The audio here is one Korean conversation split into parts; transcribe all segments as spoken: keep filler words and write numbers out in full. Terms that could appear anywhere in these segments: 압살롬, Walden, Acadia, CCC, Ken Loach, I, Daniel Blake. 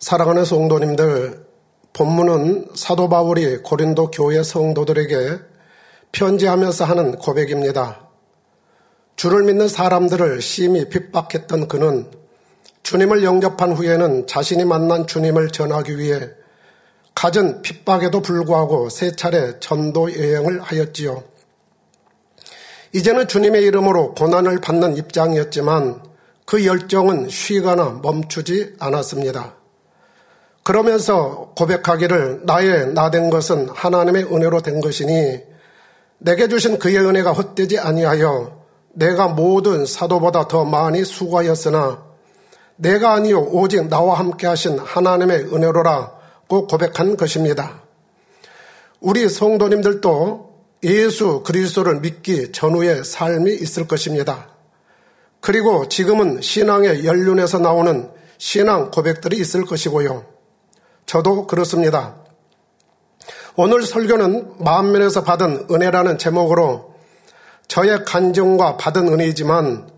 사랑하는 성도님들, 본문은 사도 바울이 고린도 교회 성도들에게 편지하면서 하는 고백입니다. 주를 믿는 사람들을 심히 핍박했던 그는 주님을 영접한 후에는 자신이 만난 주님을 전하기 위해 갖은 핍박에도 불구하고 세 차례 전도 여행을 하였지요. 이제는 주님의 이름으로 고난을 받는 입장이었지만 그 열정은 쉬거나 멈추지 않았습니다. 그러면서 고백하기를 나의 나 된 것은 하나님의 은혜로 된 것이니 내게 주신 그의 은혜가 헛되지 아니하여 내가 모든 사도보다 더 많이 수고하였으나 내가 아니요 오직 나와 함께 하신 하나님의 은혜로라고 고백한 것입니다. 우리 성도님들도 예수 그리스도를 믿기 전후의 삶이 있을 것입니다. 그리고 지금은 신앙의 연륜에서 나오는 신앙 고백들이 있을 것이고요. 저도 그렇습니다. 오늘 설교는 만면에서 받은 은혜라는 제목으로 저의 간증과 받은 은혜이지만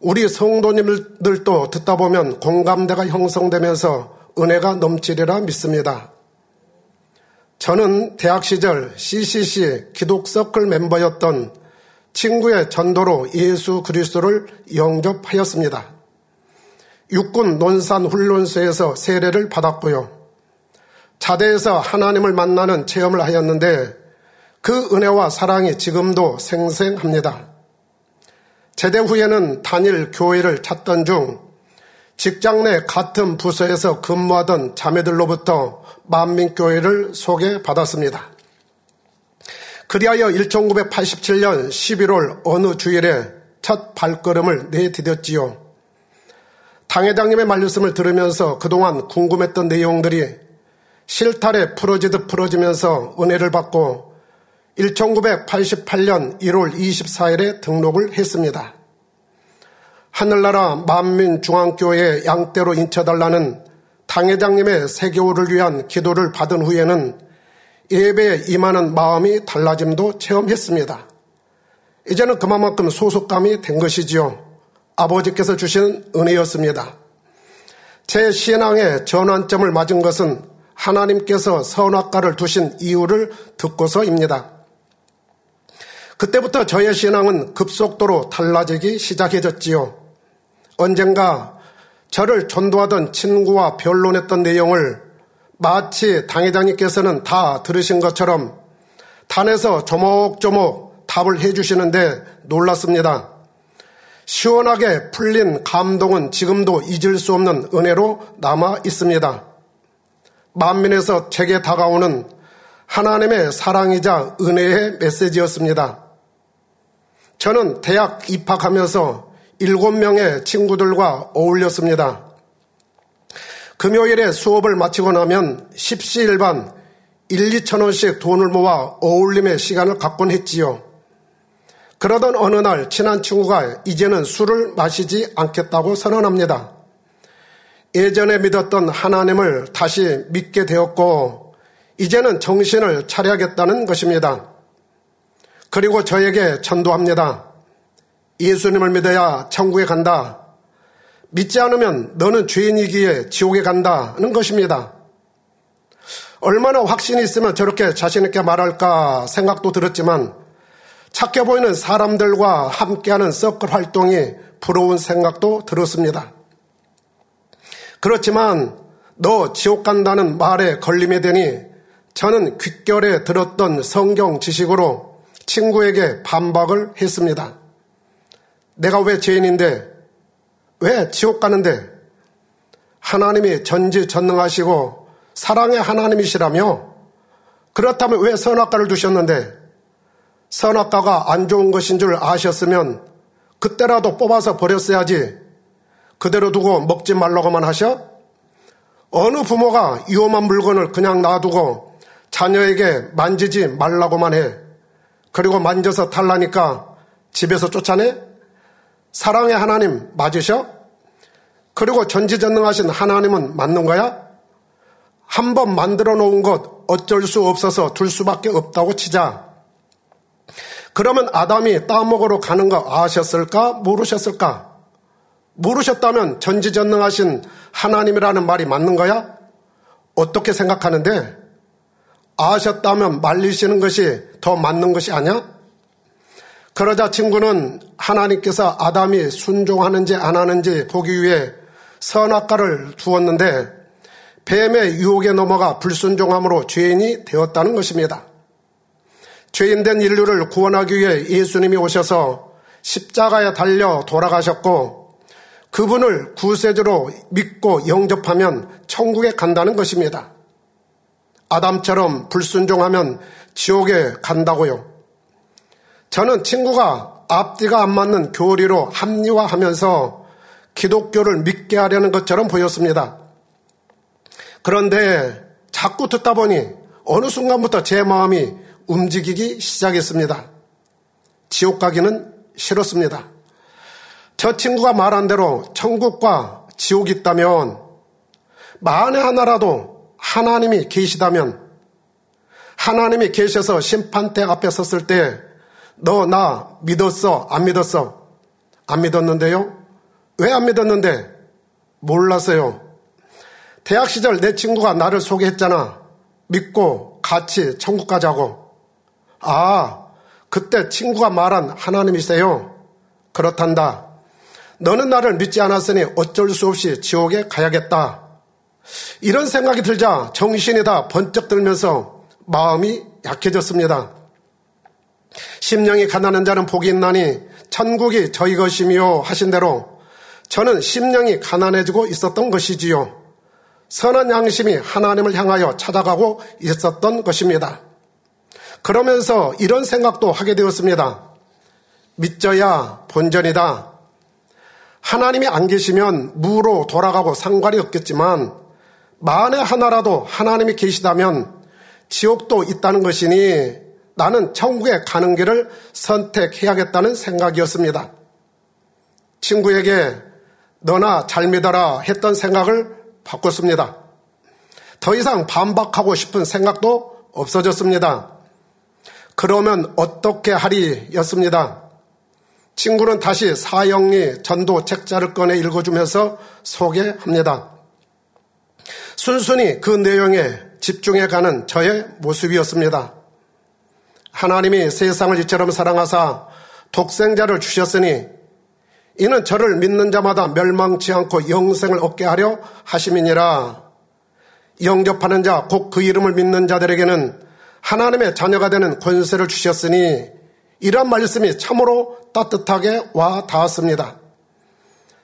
우리 성도님들도 듣다 보면 공감대가 형성되면서 은혜가 넘치리라 믿습니다. 저는 대학 시절 씨씨씨 기독서클 멤버였던 친구의 전도로 예수 그리스도를 영접하였습니다. 육군 논산훈련소에서 세례를 받았고요. 자대에서 하나님을 만나는 체험을 하였는데 그 은혜와 사랑이 지금도 생생합니다. 제대 후에는 단일 교회를 찾던 중 직장 내 같은 부서에서 근무하던 자매들로부터 만민교회를 소개받았습니다. 그리하여 천구백팔십칠년 십일월 어느 주일에 첫 발걸음을 내디뎠지요. 당회장님의 말씀을 들으면서 그동안 궁금했던 내용들이 실타래 풀어지듯 풀어지면서 은혜를 받고 천구백팔십팔년 일월 이십사일에 등록을 했습니다. 하늘나라 만민중앙교회 양떼로 인쳐달라는 당회장님의 세교를 위한 기도를 받은 후에는 예배에 임하는 마음이 달라짐도 체험했습니다. 이제는 그만큼 소속감이 된 것이지요. 아버지께서 주신 은혜였습니다. 제 신앙의 전환점을 맞은 것은 하나님께서 선악과를 두신 이유를 듣고서입니다. 그때부터 저의 신앙은 급속도로 달라지기 시작해졌지요. 언젠가 저를 전도하던 친구와 변론했던 내용을 마치 당회장님께서는 다 들으신 것처럼 단에서 조목조목 답을 해주시는데 놀랐습니다. 시원하게 풀린 감동은 지금도 잊을 수 없는 은혜로 남아 있습니다. 만민에서 제게 다가오는 하나님의 사랑이자 은혜의 메시지였습니다. 저는 대학 입학하면서 일곱 명의 친구들과 어울렸습니다. 금요일에 수업을 마치고 나면 십시일반 일, 이천 원씩 돈을 모아 어울림의 시간을 갖곤 했지요. 그러던 어느 날 친한 친구가 이제는 술을 마시지 않겠다고 선언합니다. 예전에 믿었던 하나님을 다시 믿게 되었고 이제는 정신을 차려야겠다는 것입니다. 그리고 저에게 전도합니다. 예수님을 믿어야 천국에 간다. 믿지 않으면 너는 죄인이기에 지옥에 간다는 것입니다. 얼마나 확신이 있으면 저렇게 자신있게 말할까 생각도 들었지만 착해 보이는 사람들과 함께하는 서클 활동이 부러운 생각도 들었습니다. 그렇지만 너 지옥 간다는 말에 걸림이 되니 저는 귓결에 들었던 성경 지식으로 친구에게 반박을 했습니다. 내가 왜 죄인인데? 왜 지옥 가는데? 하나님이 전지전능하시고 사랑의 하나님이시라며? 그렇다면 왜 선악과를 두셨는데? 선악과가 안 좋은 것인 줄 아셨으면 그때라도 뽑아서 버렸어야지. 그대로 두고 먹지 말라고만 하셔? 어느 부모가 위험한 물건을 그냥 놔두고 자녀에게 만지지 말라고만 해. 그리고 만져서 달라니까 집에서 쫓아내? 사랑의 하나님 맞으셔? 그리고 전지전능하신 하나님은 맞는 거야? 한 번 만들어 놓은 것 어쩔 수 없어서 둘 수밖에 없다고 치자. 그러면 아담이 따먹으러 가는 거 아셨을까? 모르셨을까? 모르셨다면 전지전능하신 하나님이라는 말이 맞는 거야? 어떻게 생각하는데 아셨다면 말리시는 것이 더 맞는 것이 아냐? 그러자 친구는 하나님께서 아담이 순종하는지 안 하는지 보기 위해 선악과를 두었는데 뱀의 유혹에 넘어가 불순종함으로 죄인이 되었다는 것입니다. 죄인된 인류를 구원하기 위해 예수님이 오셔서 십자가에 달려 돌아가셨고 그분을 구세주로 믿고 영접하면 천국에 간다는 것입니다. 아담처럼 불순종하면 지옥에 간다고요. 저는 친구가 앞뒤가 안 맞는 교리로 합리화하면서 기독교를 믿게 하려는 것처럼 보였습니다. 그런데 자꾸 듣다 보니 어느 순간부터 제 마음이 움직이기 시작했습니다. 지옥 가기는 싫었습니다. 저 친구가 말한 대로 천국과 지옥이 있다면, 만에 하나라도 하나님이 계시다면, 하나님이 계셔서 심판대 앞에 섰을 때 너 나 믿었어? 안 믿었어? 안 믿었는데요? 왜 안 믿었는데? 몰랐어요. 대학 시절 내 친구가 나를 소개했잖아. 믿고 같이 천국 가자고. 아, 그때 친구가 말한 하나님이세요. 그렇단다. 너는 나를 믿지 않았으니 어쩔 수 없이 지옥에 가야겠다. 이런 생각이 들자 정신이 다 번쩍 들면서 마음이 약해졌습니다. 심령이 가난한 자는 복이 있나니 천국이 저희 것이며 하신 대로 저는 심령이 가난해지고 있었던 것이지요. 선한 양심이 하나님을 향하여 찾아가고 있었던 것입니다. 그러면서 이런 생각도 하게 되었습니다. 믿져야 본전이다. 하나님이 안 계시면 무로 돌아가고 상관이 없겠지만 만에 하나라도 하나님이 계시다면 지옥도 있다는 것이니 나는 천국에 가는 길을 선택해야겠다는 생각이었습니다. 친구에게 너나 잘 믿어라 했던 생각을 바꿨습니다. 더 이상 반박하고 싶은 생각도 없어졌습니다. 그러면 어떻게 하리 였습니다. 친구는 다시 사형리 전도 책자를 꺼내 읽어주면서 소개합니다. 순순히 그 내용에 집중해가는 저의 모습이었습니다. 하나님이 세상을 이처럼 사랑하사 독생자를 주셨으니 이는 저를 믿는 자마다 멸망치 않고 영생을 얻게 하려 하심이니라. 영접하는 자 곧 그 이름을 믿는 자들에게는 하나님의 자녀가 되는 권세를 주셨으니 이런 말씀이 참으로 따뜻하게 와 닿았습니다.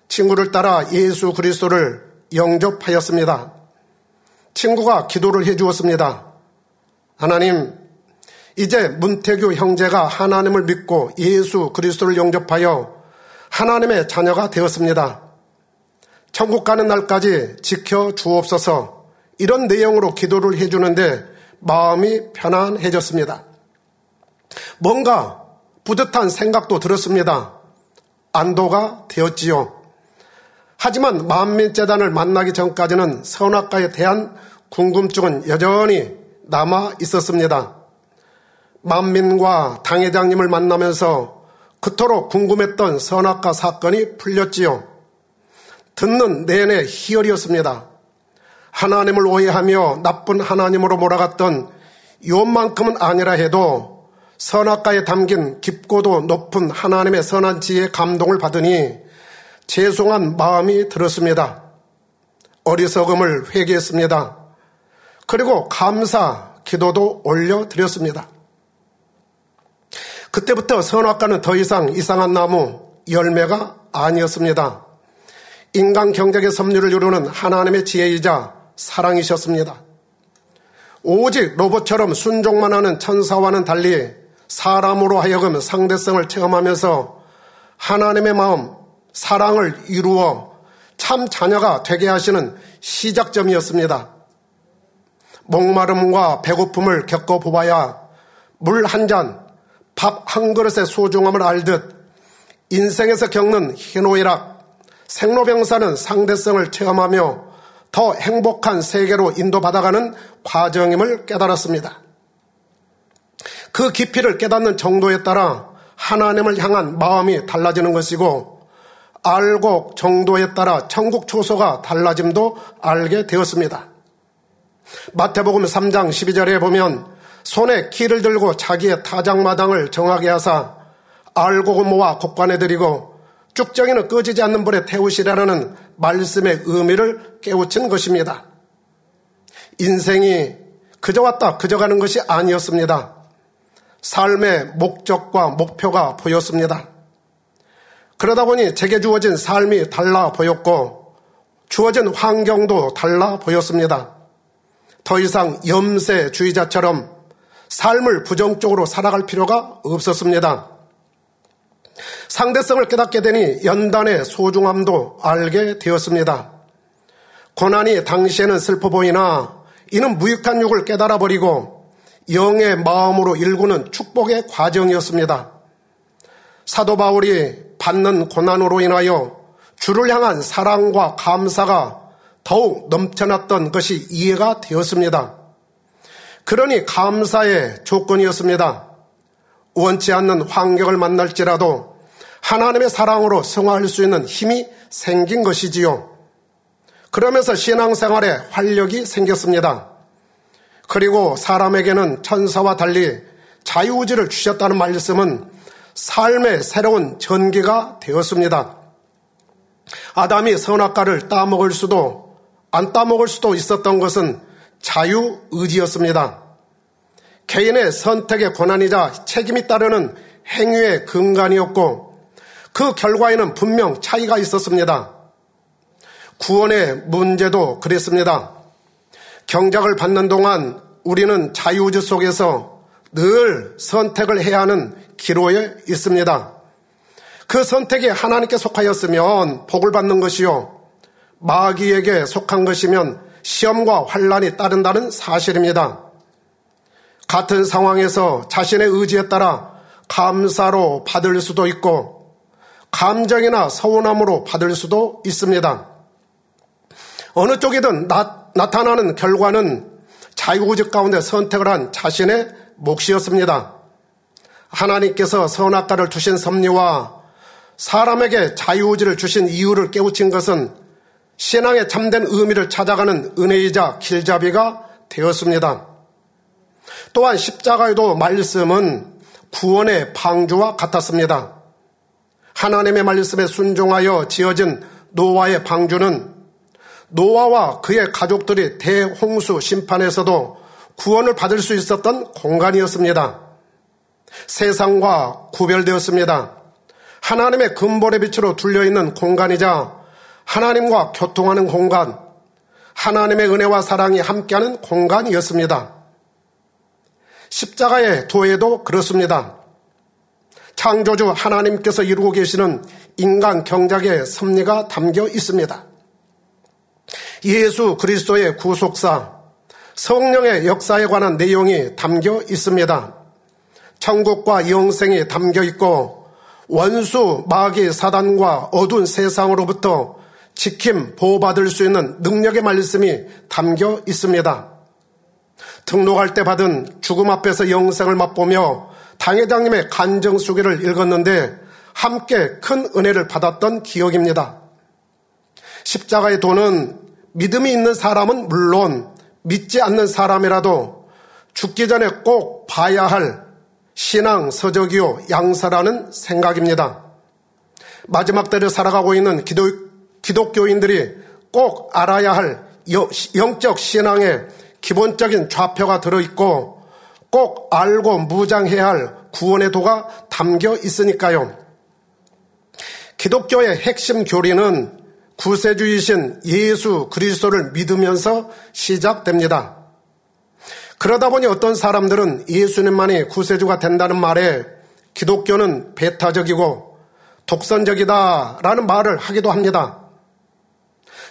친구를 따라 예수 그리스도를 영접하였습니다. 친구가 기도를 해주었습니다. 하나님, 이제 문태규 형제가 하나님을 믿고 예수 그리스도를 영접하여 하나님의 자녀가 되었습니다. 천국 가는 날까지 지켜주옵소서. 이런 내용으로 기도를 해주는데 마음이 편안해졌습니다. 뭔가 뿌듯한 생각도 들었습니다. 안도가 되었지요. 하지만 만민재단을 만나기 전까지는 선악과에 대한 궁금증은 여전히 남아 있었습니다. 만민과 당회장님을 만나면서 그토록 궁금했던 선악과 사건이 풀렸지요. 듣는 내내 희열이었습니다. 하나님을 오해하며 나쁜 하나님으로 몰아갔던 요만큼은 아니라 해도 선악과에 담긴 깊고도 높은 하나님의 선한 지혜의 감동을 받으니 죄송한 마음이 들었습니다. 어리석음을 회개했습니다. 그리고 감사 기도도 올려드렸습니다. 그때부터 선악과는 더 이상 이상한 나무, 열매가 아니었습니다. 인간 경작의 섭리를 이루는 하나님의 지혜이자 사랑이셨습니다. 오직 로봇처럼 순종만 하는 천사와는 달리 사람으로 하여금 상대성을 체험하면서 하나님의 마음, 사랑을 이루어 참 자녀가 되게 하시는 시작점이었습니다. 목마름과 배고픔을 겪어보아야 물 한 잔, 밥 한 그릇의 소중함을 알듯 인생에서 겪는 희노애락, 생로병사는 상대성을 체험하며 더 행복한 세계로 인도받아가는 과정임을 깨달았습니다. 그 깊이를 깨닫는 정도에 따라 하나님을 향한 마음이 달라지는 것이고 알곡 정도에 따라 천국 초소가 달라짐도 알게 되었습니다. 마태복음 삼 장 십이 절에 보면 손에 키를 들고 자기의 타작마당을 정하게 하사 알곡을 모아 곡관에 들이고 쭉정이는 꺼지지 않는 불에 태우시라는 말씀의 의미를 깨우친 것입니다. 인생이 그저 왔다 그저 가는 것이 아니었습니다. 삶의 목적과 목표가 보였습니다. 그러다 보니 제게 주어진 삶이 달라 보였고 주어진 환경도 달라 보였습니다. 더 이상 염세주의자처럼 삶을 부정적으로 살아갈 필요가 없었습니다. 상대성을 깨닫게 되니 연단의 소중함도 알게 되었습니다. 고난이 당시에는 슬퍼 보이나 이는 무익한 육을 깨달아 버리고 영의 마음으로 일구는 축복의 과정이었습니다. 사도 바울이 받는 고난으로 인하여 주를 향한 사랑과 감사가 더욱 넘쳐났던 것이 이해가 되었습니다. 그러니 감사의 조건이었습니다. 원치 않는 환경을 만날지라도 하나님의 사랑으로 승화할 수 있는 힘이 생긴 것이지요. 그러면서 신앙생활에 활력이 생겼습니다. 그리고 사람에게는 천사와 달리 자유의지를 주셨다는 말씀은 삶의 새로운 전기가 되었습니다. 아담이 선악과를 따먹을 수도 안 따먹을 수도 있었던 것은 자유의지였습니다. 개인의 선택의 권한이자 책임이 따르는 행위의 근간이었고 그 결과에는 분명 차이가 있었습니다. 구원의 문제도 그랬습니다. 경작을 받는 동안 우리는 자유의지 속에서 늘 선택을 해야 하는 기로에 있습니다. 그 선택이 하나님께 속하였으면 복을 받는 것이요 마귀에게 속한 것이면 시험과 환란이 따른다는 사실입니다. 같은 상황에서 자신의 의지에 따라 감사로 받을 수도 있고 감정이나 서운함으로 받을 수도 있습니다. 어느 쪽이든 나, 나타나는 결과는 자유의지 가운데 선택을 한 자신의 몫이었습니다. 하나님께서 선악과를 주신 섭리와 사람에게 자유의지를 주신 이유를 깨우친 것은 신앙의 참된 의미를 찾아가는 은혜이자 길잡이가 되었습니다. 또한 십자가에도 말씀은 구원의 방주와 같았습니다. 하나님의 말씀에 순종하여 지어진 노아의 방주는 노아와 그의 가족들이 대홍수 심판에서도 구원을 받을 수 있었던 공간이었습니다. 세상과 구별되었습니다. 하나님의 금볼의 빛으로 둘려있는 공간이자 하나님과 교통하는 공간, 하나님의 은혜와 사랑이 함께하는 공간이었습니다. 십자가의 도에도 그렇습니다. 창조주 하나님께서 이루고 계시는 인간 경작의 섭리가 담겨 있습니다. 예수 그리스도의 구속사, 성령의 역사에 관한 내용이 담겨 있습니다. 천국과 영생이 담겨 있고 원수, 마귀, 사단과 어두운 세상으로부터 지킴, 보호받을 수 있는 능력의 말씀이 담겨 있습니다. 등록할 때 받은 죽음 앞에서 영생을 맛보며 당회장님의 간증수기를 읽었는데 함께 큰 은혜를 받았던 기억입니다. 십자가의 도는 믿음이 있는 사람은 물론 믿지 않는 사람이라도 죽기 전에 꼭 봐야 할 신앙 서적이요 양서라는 생각입니다. 마지막 때를 살아가고 있는 기도, 기독교인들이 꼭 알아야 할 영적 신앙의 기본적인 좌표가 들어있고 꼭 알고 무장해야 할 구원의 도가 담겨 있으니까요. 기독교의 핵심 교리는 구세주이신 예수 그리스도를 믿으면서 시작됩니다. 그러다 보니 어떤 사람들은 예수님만이 구세주가 된다는 말에 기독교는 배타적이고 독선적이다라는 말을 하기도 합니다.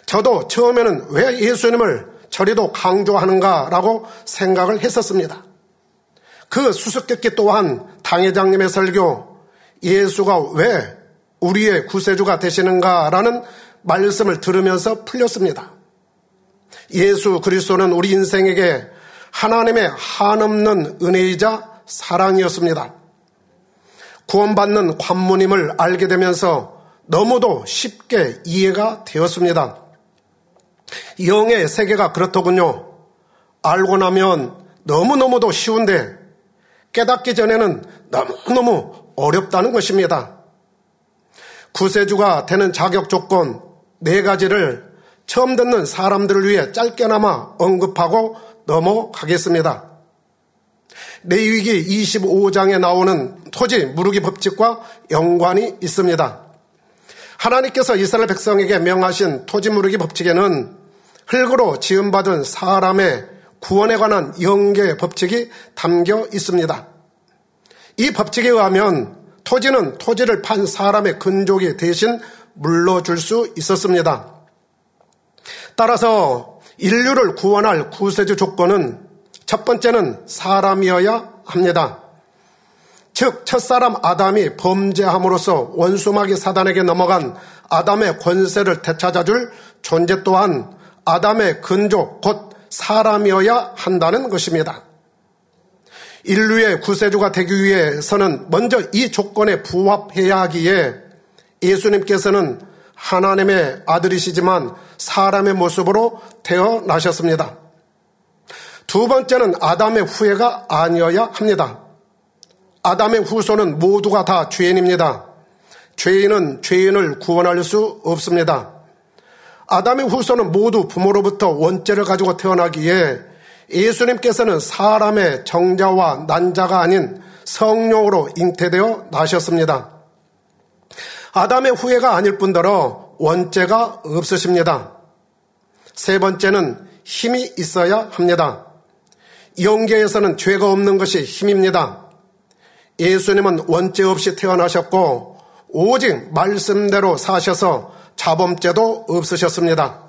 저도 처음에는 왜 예수님을 저리도 강조하는가라고 생각을 했었습니다. 그 수수께끼 또한 당회장님의 설교, 예수가 왜 우리의 구세주가 되시는가라는 말씀을 들으면서 풀렸습니다. 예수 그리스도는 우리 인생에게 하나님의 한없는 은혜이자 사랑이었습니다. 구원받는 관문임을 알게 되면서 너무도 쉽게 이해가 되었습니다. 영의 세계가 그렇더군요. 알고 나면 너무너무도 쉬운데 깨닫기 전에는 너무너무 어렵다는 것입니다. 구세주가 되는 자격 조건 네 가지를 처음 듣는 사람들을 위해 짧게나마 언급하고 넘어가겠습니다. 레위기 이십오 장에 나오는 토지 무르기 법칙과 연관이 있습니다. 하나님께서 이스라엘 백성에게 명하신 토지 무르기 법칙에는 흙으로 지음받은 사람의 구원에 관한 영계 법칙이 담겨 있습니다. 이 법칙에 의하면 토지는 토지를 판 사람의 근족이 대신 물러줄 수 있었습니다. 따라서 인류를 구원할 구세주 조건은 첫 번째는 사람이어야 합니다. 즉 첫사람 아담이 범죄함으로써 원수마귀 사단에게 넘어간 아담의 권세를 되찾아줄 존재 또한 아담의 근족 곧 사람이어야 한다는 것입니다. 인류의 구세주가 되기 위해서는 먼저 이 조건에 부합해야 하기에 예수님께서는 하나님의 아들이시지만 사람의 모습으로 태어나셨습니다. 두 번째는 아담의 후예가 아니어야 합니다. 아담의 후손은 모두가 다 죄인입니다. 죄인은 죄인을 구원할 수 없습니다. 아담의 후손은 모두 부모로부터 원죄를 가지고 태어나기에 예수님께서는 사람의 정자와 난자가 아닌 성령으로 잉태되어 나셨습니다. 아담의 후예가 아닐 뿐더러 원죄가 없으십니다. 세 번째는 힘이 있어야 합니다. 영계에서는 죄가 없는 것이 힘입니다. 예수님은 원죄 없이 태어나셨고 오직 말씀대로 사셔서 자범죄도 없으셨습니다.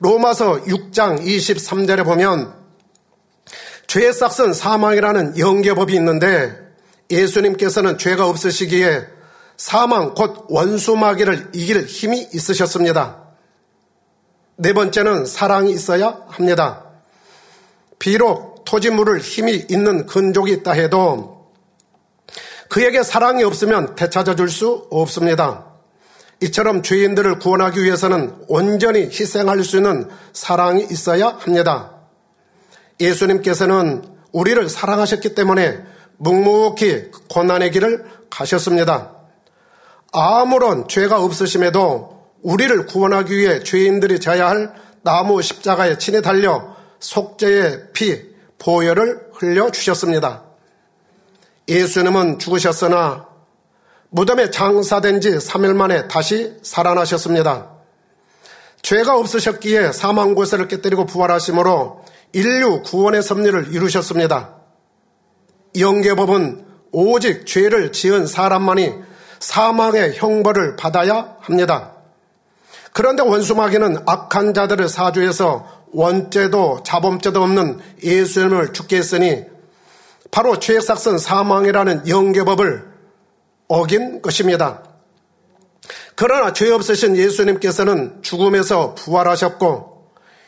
로마서 육 장 이십삼 절에 보면 죄의 싹은 사망이라는 영계법이 있는데 예수님께서는 죄가 없으시기에 사망 곧 원수마귀를 이길 힘이 있으셨습니다. 네 번째는 사랑이 있어야 합니다. 비록 토지 물을 힘이 있는 근족이 있다 해도 그에게 사랑이 없으면 되찾아줄 수 없습니다. 이처럼 죄인들을 구원하기 위해서는 온전히 희생할 수 있는 사랑이 있어야 합니다. 예수님께서는 우리를 사랑하셨기 때문에 묵묵히 고난의 길을 가셨습니다. 아무런 죄가 없으심에도 우리를 구원하기 위해 죄인들이 져야 할 나무 십자가에 친히 달려 속죄의 피, 보혈을 흘려주셨습니다. 예수님은 죽으셨으나 무덤에 장사된 지 삼 일 만에 다시 살아나셨습니다. 죄가 없으셨기에 사망 권세를 깨뜨리고 부활하심으로 인류 구원의 섭리를 이루셨습니다. 영계법은 오직 죄를 지은 사람만이 사망의 형벌을 받아야 합니다. 그런데 원수마귀는 악한 자들을 사주해서 원죄도 자범죄도 없는 예수님을 죽게 했으니 바로 죄의 삭은 사망이라는 영계법을 어긴 것입니다. 그러나 죄 없으신 예수님께서는 죽음에서 부활하셨고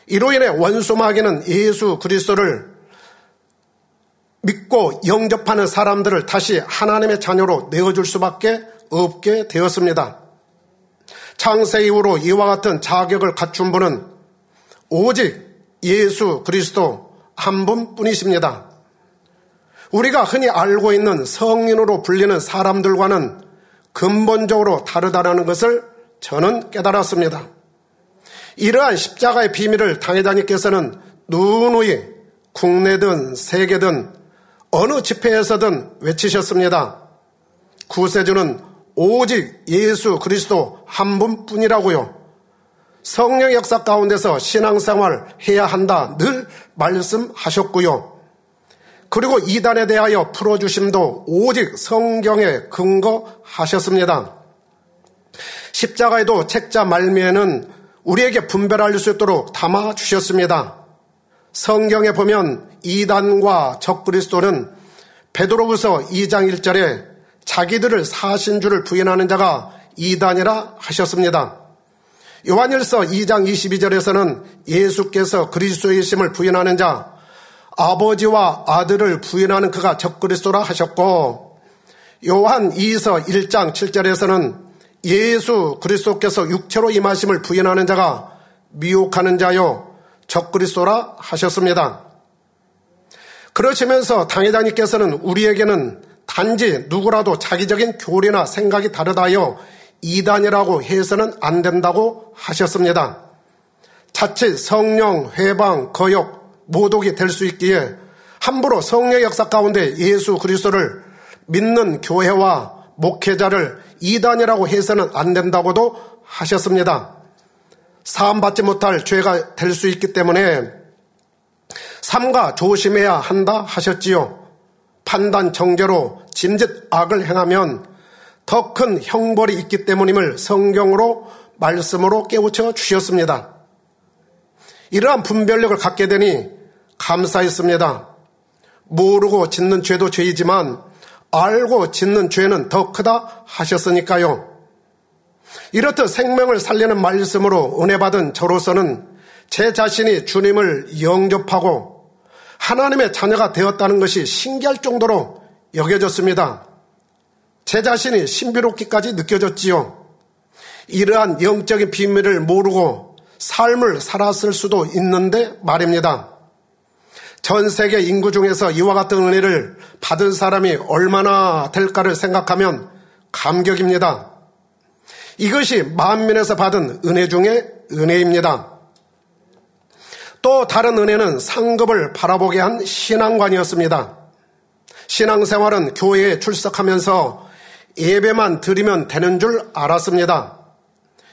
이로 인해 원수마귀는 예수 그리스도를 믿고 영접하는 사람들을 다시 하나님의 자녀로 내어줄 수밖에 없게 되었습니다. 창세 이후로 이와 같은 자격을 갖춘 분은 오직 예수 그리스도 한 분뿐이십니다. 우리가 흔히 알고 있는 성인으로 불리는 사람들과는 근본적으로 다르다는 것을 저는 깨달았습니다. 이러한 십자가의 비밀을 당회자님께서는 누누이 국내든 세계든 어느 집회에서든 외치셨습니다. 구세주는 오직 예수 그리스도 한 분뿐이라고요. 성령 역사 가운데서 신앙생활 해야 한다 늘 말씀하셨고요. 그리고 이단에 대하여 풀어주심도 오직 성경에 근거하셨습니다. 십자가에도 책자 말미에는 우리에게 분별할 수 있도록 담아주셨습니다. 성경에 보면 이단과 적그리스도는 베드로후서 이 장 일 절에 자기들을 사신 줄을 부인하는 자가 이단이라 하셨습니다. 요한일서 이 장 이십이 절에서는 예수께서 그리스도이심을 부인하는 자 아버지와 아들을 부인하는 그가 적그리스도라 하셨고 요한 이 서 일 장 칠 절에서는 예수 그리스도께서 육체로 임하심을 부인하는 자가 미혹하는 자요 적그리스도라 하셨습니다. 그러시면서 당회장님께서는 우리에게는 단지 누구라도 자기적인 교리나 생각이 다르다여 이단이라고 해서는 안 된다고 하셨습니다. 자칫 성령, 회방, 거역, 모독이 될 수 있기에 함부로 성령의 역사 가운데 예수 그리스도를 믿는 교회와 목회자를 이단이라고 해서는 안 된다고도 하셨습니다. 사함받지 못할 죄가 될 수 있기 때문에 삼가 조심해야 한다 하셨지요. 판단 정죄로 짐짓 악을 행하면 더 큰 형벌이 있기 때문임을 성경으로 말씀으로 깨우쳐 주셨습니다. 이러한 분별력을 갖게 되니 감사했습니다. 모르고 짓는 죄도 죄이지만 알고 짓는 죄는 더 크다 하셨으니까요. 이렇듯 생명을 살리는 말씀으로 은혜받은 저로서는 제 자신이 주님을 영접하고 하나님의 자녀가 되었다는 것이 신기할 정도로 여겨졌습니다. 제 자신이 신비롭기까지 느껴졌지요. 이러한 영적인 비밀을 모르고 삶을 살았을 수도 있는데 말입니다. 전 세계 인구 중에서 이와 같은 은혜를 받은 사람이 얼마나 될까를 생각하면 감격입니다. 이것이 만민에서 받은 은혜 중에 은혜입니다. 또 다른 은혜는 상급을 바라보게 한 신앙관이었습니다. 신앙생활은 교회에 출석하면서 예배만 드리면 되는 줄 알았습니다.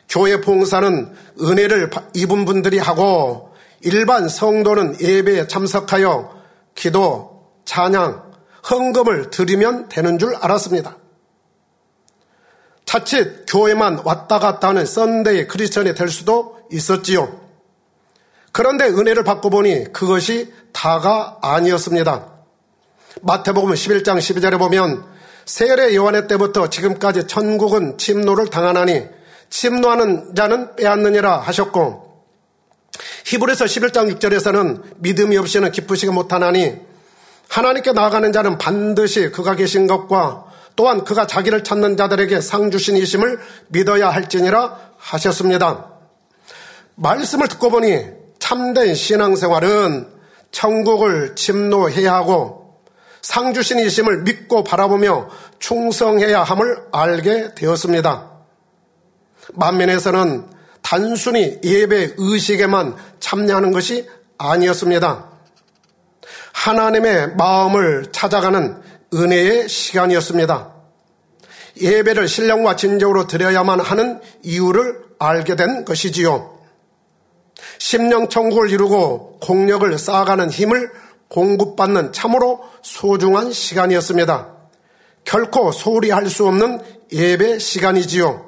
교회 봉사는 은혜를 입은 분들이 하고 일반 성도는 예배에 참석하여 기도, 찬양, 헌금을 드리면 되는 줄 알았습니다. 자칫 교회만 왔다 갔다 하는 썬데이 크리스천이 될 수도 있었지요. 그런데 은혜를 받고 보니 그것이 다가 아니었습니다. 마태복음 십일 장 십이 절에 보면 세례 요한의 때부터 지금까지 천국은 침노를 당하나니 침노하는 자는 빼앗느니라 하셨고 히브리서 십일 장 육 절에서는 믿음이 없이는 기쁘시게 못하나니 하나님께 나아가는 자는 반드시 그가 계신 것과 또한 그가 자기를 찾는 자들에게 상 주신 이심을 믿어야 할지니라 하셨습니다. 말씀을 듣고 보니 참된 신앙생활은 천국을 침노해야 하고 상 주신 이심을 믿고 바라보며 충성해야 함을 알게 되었습니다. 만민에서는 단순히 예배 의식에만 참여하는 것이 아니었습니다. 하나님의 마음을 찾아가는 은혜의 시간이었습니다. 예배를 신령과 진정으로 드려야만 하는 이유를 알게 된 것이지요. 심령 천국을 이루고 공력을 쌓아가는 힘을 공급받는 참으로 소중한 시간이었습니다. 결코 소홀히 할 수 없는 예배 시간이지요.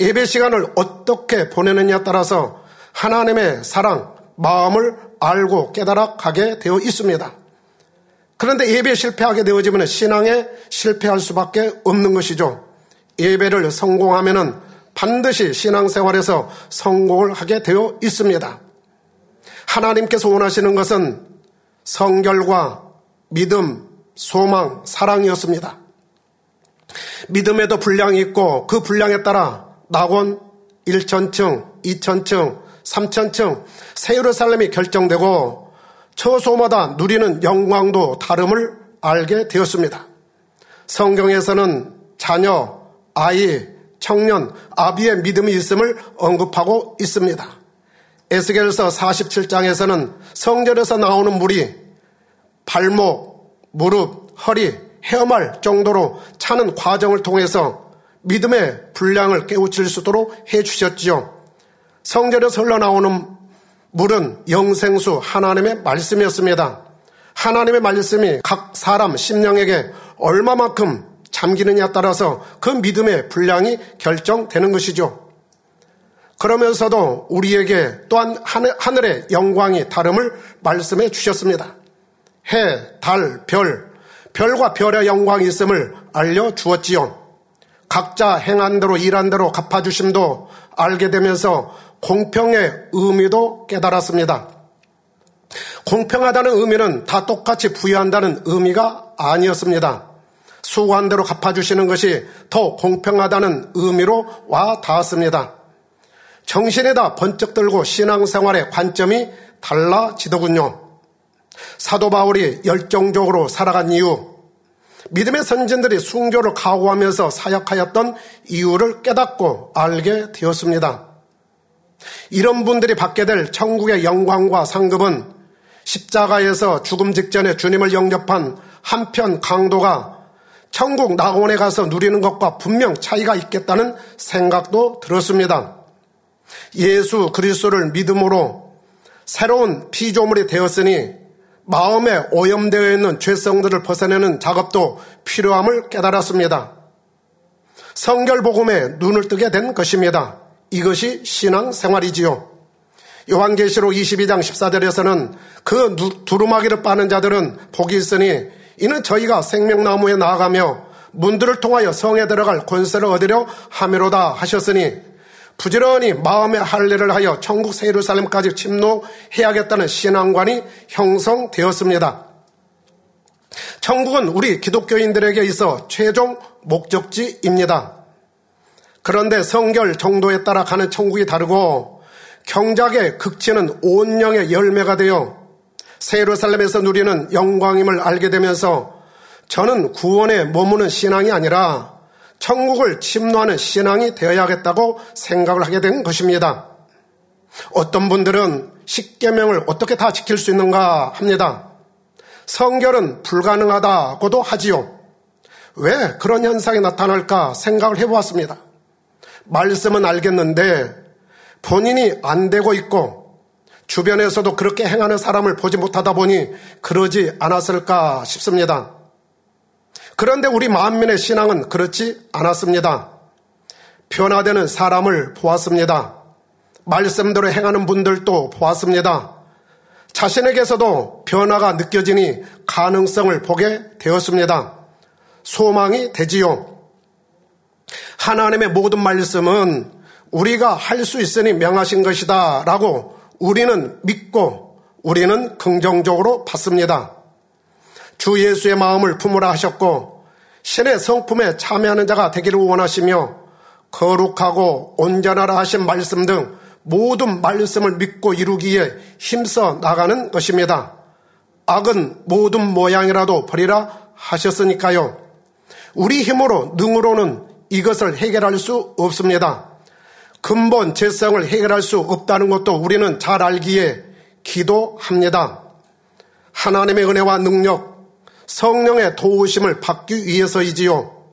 예배 시간을 어떻게 보내느냐에 따라서 하나님의 사랑, 마음을 알고 깨달아 가게 되어 있습니다. 그런데 예배에 실패하게 되어지면 신앙에 실패할 수밖에 없는 것이죠. 예배를 성공하면은 반드시 신앙생활에서 성공을 하게 되어 있습니다. 하나님께서 원하시는 것은 성결과 믿음, 소망, 사랑이었습니다. 믿음에도 분량이 있고 그 분량에 따라 낙원, 천 층, 이천 층, 삼천 층, 새 예루살렘이 결정되고 처소마다 누리는 영광도 다름을 알게 되었습니다. 성경에서는 자녀, 아이, 청년, 아비의 믿음이 있음을 언급하고 있습니다. 에스겔서 사십칠 장에서는 성전에서 나오는 물이 발목, 무릎, 허리, 헤엄할 정도로 차는 과정을 통해서 믿음의 분량을 깨우칠 수 있도록 해주셨지요. 성전에서 흘러나오는 물은 영생수 하나님의 말씀이었습니다. 하나님의 말씀이 각 사람 심령에게 얼마만큼 잠기느냐에 따라서 그 믿음의 분량이 결정되는 것이죠. 그러면서도 우리에게 또한 하늘의 영광이 다름을 말씀해 주셨습니다. 해, 달, 별, 별과 별의 영광이 있음을 알려주었지요. 각자 행한 대로 일한 대로 갚아주심도 알게 되면서 공평의 의미도 깨달았습니다. 공평하다는 의미는 다 똑같이 부여한다는 의미가 아니었습니다. 수고한 대로 갚아주시는 것이 더 공평하다는 의미로 와 닿았습니다. 정신이 다 번쩍 들고 신앙생활의 관점이 달라지더군요. 사도 바울이 열정적으로 살아간 이유, 믿음의 선진들이 순교를 각오하면서 사역하였던 이유를 깨닫고 알게 되었습니다. 이런 분들이 받게 될 천국의 영광과 상급은 십자가에서 죽음 직전에 주님을 영접한 한편 강도가 천국 낙원에 가서 누리는 것과 분명 차이가 있겠다는 생각도 들었습니다. 예수 그리스도를 믿음으로 새로운 피조물이 되었으니 마음에 오염되어 있는 죄성들을 벗어내는 작업도 필요함을 깨달았습니다. 성결복음에 눈을 뜨게 된 것입니다. 이것이 신앙생활이지요. 요한계시록 이십이 장 십사 절에서는 그 두루마기를 빠는 자들은 복이 있으니 이는 저희가 생명나무에 나아가며 문들을 통하여 성에 들어갈 권세를 얻으려 함이로다 하셨으니 부지런히 마음의 할례를 하여 천국 새 예루살렘까지 침노해야겠다는 신앙관이 형성되었습니다. 천국은 우리 기독교인들에게 있어 최종 목적지입니다. 그런데 성결 정도에 따라 가는 천국이 다르고 경작의 극치는 온영의 열매가 되어 새 예루살렘에서 누리는 영광임을 알게 되면서 저는 구원에 머무는 신앙이 아니라 천국을 침노하는 신앙이 되어야겠다고 생각을 하게 된 것입니다. 어떤 분들은 십계명을 어떻게 다 지킬 수 있는가 합니다. 성결은 불가능하다고도 하지요. 왜 그런 현상이 나타날까 생각을 해보았습니다. 말씀은 알겠는데 본인이 안 되고 있고 주변에서도 그렇게 행하는 사람을 보지 못하다 보니 그러지 않았을까 싶습니다. 그런데 우리 만민의 신앙은 그렇지 않았습니다. 변화되는 사람을 보았습니다. 말씀대로 행하는 분들도 보았습니다. 자신에게서도 변화가 느껴지니 가능성을 보게 되었습니다. 소망이 되지요. 하나님의 모든 말씀은 우리가 할 수 있으니 명하신 것이다 라고 우리는 믿고 우리는 긍정적으로 받습니다. 주 예수의 마음을 품으라 하셨고 신의 성품에 참여하는 자가 되기를 원하시며 거룩하고 온전하라 하신 말씀 등 모든 말씀을 믿고 이루기에 힘써 나가는 것입니다. 악은 모든 모양이라도 버리라 하셨으니까요. 우리 힘으로 능으로는 이것을 해결할 수 없습니다. 근본 죄성을 해결할 수 없다는 것도 우리는 잘 알기에 기도합니다. 하나님의 은혜와 능력, 성령의 도우심을 받기 위해서이지요.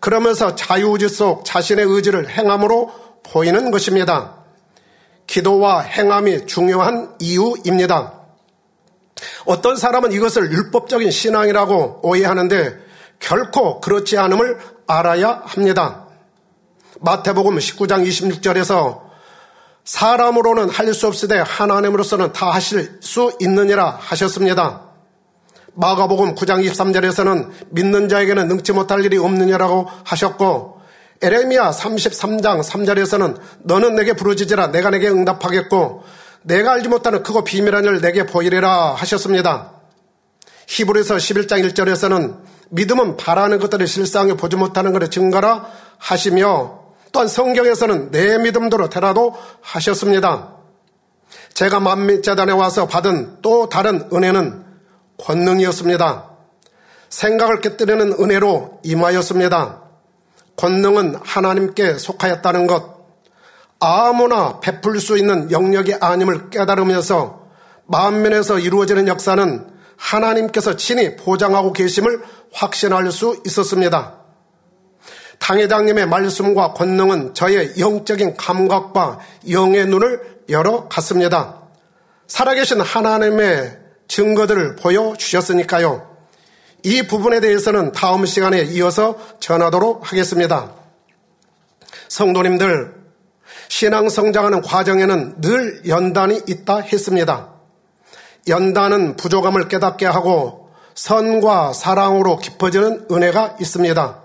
그러면서 자유의지 속 자신의 의지를 행함으로 보이는 것입니다. 기도와 행함이 중요한 이유입니다. 어떤 사람은 이것을 율법적인 신앙이라고 오해하는데 결코 그렇지 않음을 알아야 합니다. 마태복음 십구 장 이십육 절에서 사람으로는 할 수 없으되 하나님으로서는 다 하실 수 있느니라 하셨습니다. 마가복음 구 장 이십삼 절에서는 믿는 자에게는 능치 못할 일이 없느니라고 하셨고 에레미야 삼십삼 장 삼 절에서는 너는 내게 부르짖으라 내가 내게 응답하겠고 내가 알지 못하는 크고 비밀한 일을 내게 보이리라 하셨습니다. 히브리서 십일 장 일 절에서는 믿음은 바라는 것들을 실상에 보지 못하는 것을 증거라 하시며 또한 성경에서는 내 믿음대로 되라도 하셨습니다. 제가 만민재단에 와서 받은 또 다른 은혜는 권능이었습니다. 생각을 깨뜨리는 은혜로 임하였습니다. 권능은 하나님께 속하였다는 것, 아무나 베풀 수 있는 영역이 아님을 깨달으면서 만민에서 이루어지는 역사는 하나님께서 친히 보장하고 계심을 확신할 수 있었습니다. 당회장님의 말씀과 권능은 저의 영적인 감각과 영의 눈을 열어갔습니다. 살아계신 하나님의 증거들을 보여주셨으니까요. 이 부분에 대해서는 다음 시간에 이어서 전하도록 하겠습니다. 성도님들, 신앙 성장하는 과정에는 늘 연단이 있다 했습니다. 연단은 부족함을 깨닫게 하고 선과 사랑으로 깊어지는 은혜가 있습니다.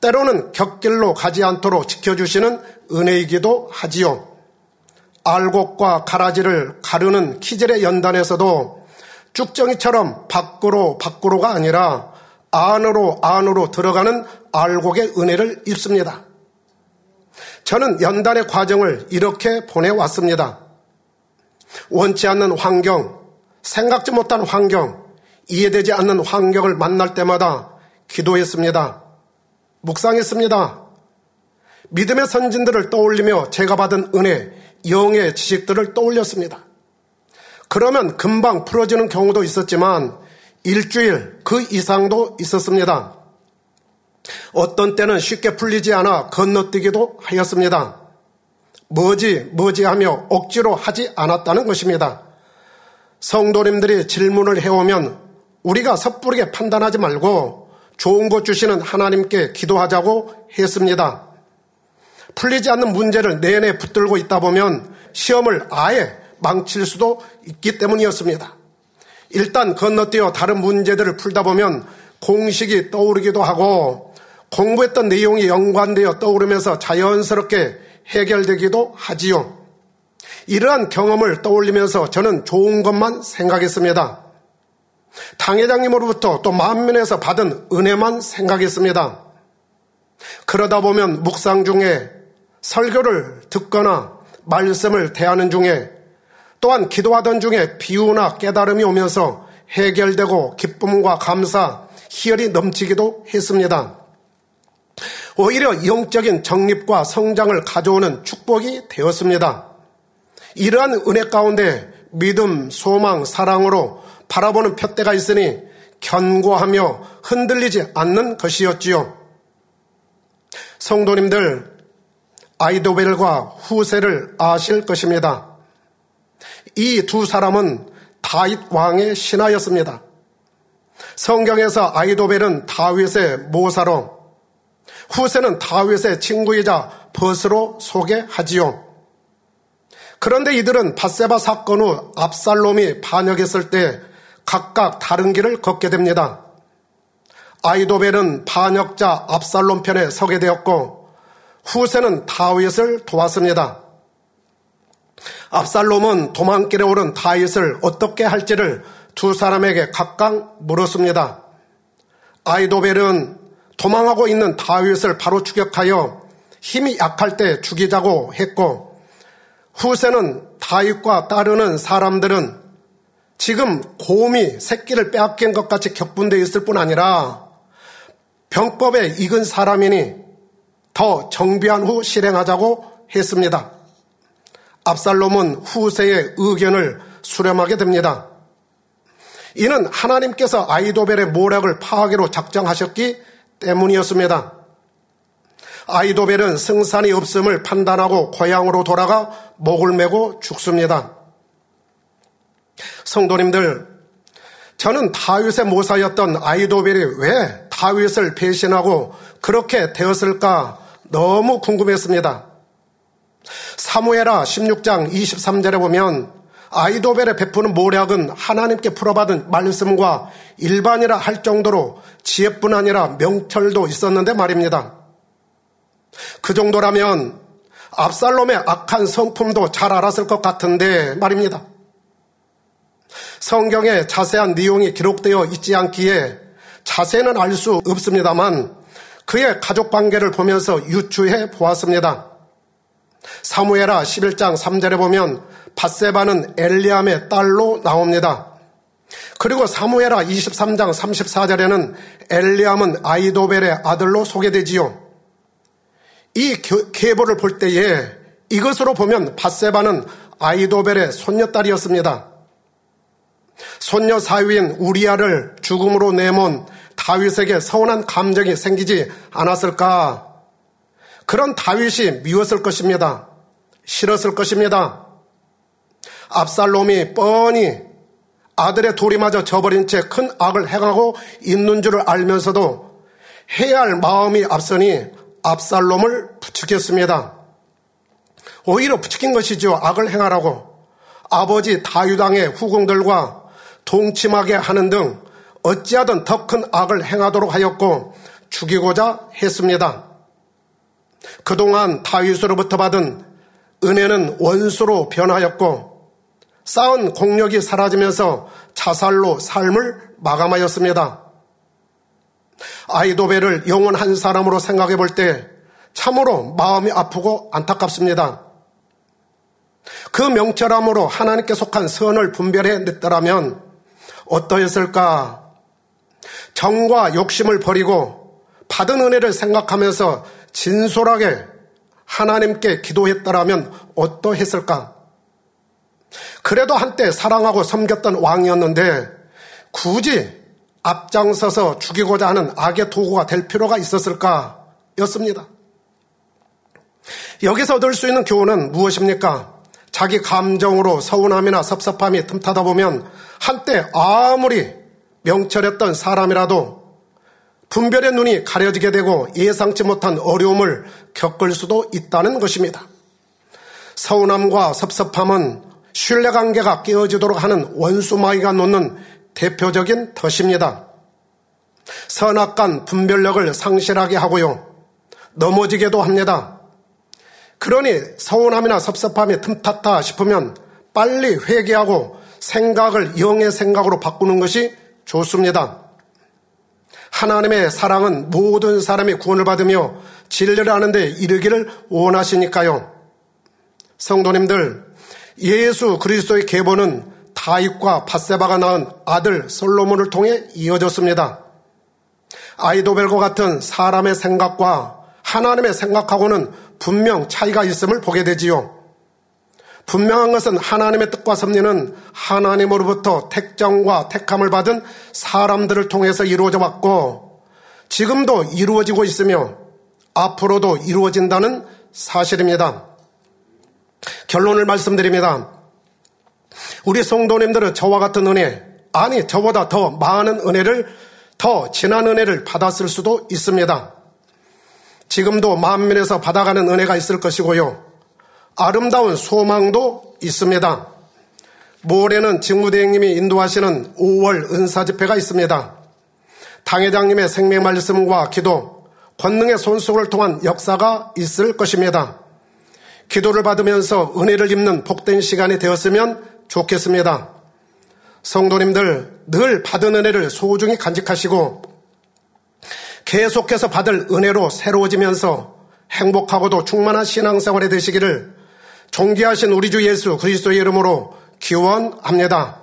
때로는 곁길로 가지 않도록 지켜주시는 은혜이기도 하지요. 알곡과 가라지를 가르는 키질의 연단에서도 쭉정이처럼 밖으로 밖으로가 아니라 안으로 안으로 들어가는 알곡의 은혜를 입습니다. 저는 연단의 과정을 이렇게 보내왔습니다. 원치 않는 환경, 생각지 못한 환경, 이해되지 않는 환경을 만날 때마다 기도했습니다. 묵상했습니다. 믿음의 선진들을 떠올리며 제가 받은 은혜, 영의 지식들을 떠올렸습니다. 그러면 금방 풀어지는 경우도 있었지만 일주일 그 이상도 있었습니다. 어떤 때는 쉽게 풀리지 않아 건너뛰기도 하였습니다. 뭐지 뭐지 하며 억지로 하지 않았다는 것입니다. 성도님들이 질문을 해오면 우리가 섣부르게 판단하지 말고 좋은 것 주시는 하나님께 기도하자고 했습니다. 풀리지 않는 문제를 내내 붙들고 있다 보면 시험을 아예 망칠 수도 있기 때문이었습니다. 일단 건너뛰어 다른 문제들을 풀다 보면 공식이 떠오르기도 하고 공부했던 내용이 연관되어 떠오르면서 자연스럽게 해결되기도 하지요. 이러한 경험을 떠올리면서 저는 좋은 것만 생각했습니다. 당회장님으로부터 또 만면에서 받은 은혜만 생각했습니다. 그러다 보면 묵상 중에, 설교를 듣거나 말씀을 대하는 중에, 또한 기도하던 중에 비유나 깨달음이 오면서 해결되고 기쁨과 감사, 희열이 넘치기도 했습니다. 오히려 영적인 정립과 성장을 가져오는 축복이 되었습니다. 이러한 은혜 가운데 믿음, 소망, 사랑으로 바라보는 푯대가 있으니 견고하며 흔들리지 않는 것이었지요. 성도님들, 아이도벨과 후세를 아실 것입니다. 이 두 사람은 다윗 왕의 신하였습니다. 성경에서 아이도벨은 다윗의 모사로, 후세는 다윗의 친구이자 벗으로 소개하지요. 그런데 이들은 밧세바 사건 후 압살롬이 반역했을 때 각각 다른 길을 걷게 됩니다. 아이도벨은 반역자 압살롬 편에 서게 되었고 후세는 다윗을 도왔습니다. 압살롬은 도망길에 오른 다윗을 어떻게 할지를 두 사람에게 각각 물었습니다. 아이도벨은 도망하고 있는 다윗을 바로 추격하여 힘이 약할 때 죽이자고 했고, 후세는 다윗과 따르는 사람들은 지금 곰이 새끼를 빼앗긴 것 같이 격분되어 있을 뿐 아니라 병법에 익은 사람이니 더 정비한 후 실행하자고 했습니다. 압살롬은 후세의 의견을 수렴하게 됩니다. 이는 하나님께서 아이도벨의 모략을 파하기로 작정하셨기 때문이었습니다. 아이도벨은 승산이 없음을 판단하고 고향으로 돌아가 목을 메고 죽습니다. 성도님들, 저는 다윗의 모사였던 아이도벨이 왜 다윗을 배신하고 그렇게 되었을까 너무 궁금했습니다. 사무엘하 십육 장 이십삼 절에 보면 아이도벨의 베푸는 모략은 하나님께 풀어받은 말씀과 일반이라 할 정도로 지혜뿐 아니라 명철도 있었는데 말입니다. 그 정도라면 압살롬의 악한 성품도 잘 알았을 것 같은데 말입니다. 성경에 자세한 내용이 기록되어 있지 않기에 자세는 알 수 없습니다만 그의 가족관계를 보면서 유추해 보았습니다. 사무엘하 십일 장 삼 절에 보면 밧세바는 엘리암의 딸로 나옵니다. 그리고 사무엘하 이십삼 장 삼십사 절에는 엘리암은 아이도벨의 아들로 소개되지요. 이 계보를 볼 때에 이것으로 보면 밧세바는 아이도벨의 손녀딸이었습니다. 손녀 사위인 우리아를 죽음으로 내몬 다윗에게 서운한 감정이 생기지 않았을까? 그런 다윗이 미웠을 것입니다. 싫었을 것입니다. 압살롬이 뻔히 아들의 도리마저 저버린 채 큰 악을 행하고 있는 줄을 알면서도 해야 할 마음이 앞서니 압살롬을 부추겼습니다. 오히려 부추긴 것이죠. 악을 행하라고. 아버지 다윗왕의 후궁들과 동침하게 하는 등 어찌하든 더 큰 악을 행하도록 하였고 죽이고자 했습니다. 그동안 다윗으로부터 받은 은혜는 원수로 변하였고 쌓은 공력이 사라지면서 자살로 삶을 마감하였습니다. 아이도벨을 영원한 사람으로 생각해 볼 때 참으로 마음이 아프고 안타깝습니다. 그 명철함으로 하나님께 속한 선을 분별해냈더라면 어떠했을까? 정과 욕심을 버리고 받은 은혜를 생각하면서 진솔하게 하나님께 기도했더라면 어떠했을까? 그래도 한때 사랑하고 섬겼던 왕이었는데 굳이 앞장서서 죽이고자 하는 악의 도구가 될 필요가 있었을까? 였습니다. 여기서 얻을 수 있는 교훈은 무엇입니까? 자기 감정으로 서운함이나 섭섭함이 틈타다 보면 한때 아무리 명철했던 사람이라도 분별의 눈이 가려지게 되고 예상치 못한 어려움을 겪을 수도 있다는 것입니다. 서운함과 섭섭함은 신뢰관계가 깨어지도록 하는 원수마귀가 놓는 대표적인 덫입니다. 선악 간 분별력을 상실하게 하고요. 넘어지게도 합니다. 그러니 서운함이나 섭섭함이 틈탔다 싶으면 빨리 회개하고 생각을 영의 생각으로 바꾸는 것이 좋습니다. 하나님의 사랑은 모든 사람이 구원을 받으며 진리를 아는 데 이르기를 원하시니까요. 성도님들, 예수 그리스도의 계보는 다윗과 밧세바가 낳은 아들 솔로몬을 통해 이어졌습니다. 아이도벨과 같은 사람의 생각과 하나님의 생각하고는 분명 차이가 있음을 보게 되지요. 분명한 것은 하나님의 뜻과 섭리는 하나님으로부터 택정과 택함을 받은 사람들을 통해서 이루어져 왔고 지금도 이루어지고 있으며 앞으로도 이루어진다는 사실입니다. 결론을 말씀드립니다. 우리 성도님들은 저와 같은 은혜, 아니 저보다 더 많은 은혜를, 더 진한 은혜를 받았을 수도 있습니다. 지금도 만민에서 받아가는 은혜가 있을 것이고요. 아름다운 소망도 있습니다. 모레는 직무대행님이 인도하시는 오월 은사집회가 있습니다. 당회장님의 생명 말씀과 기도, 권능의 손수건을 통한 역사가 있을 것입니다. 기도를 받으면서 은혜를 입는 복된 시간이 되었으면 좋겠습니다. 성도님들, 늘 받은 은혜를 소중히 간직하시고 계속해서 받을 은혜로 새로워지면서 행복하고도 충만한 신앙생활이 되시기를 존귀하신 우리 주 예수 그리스도의 이름으로 기원합니다.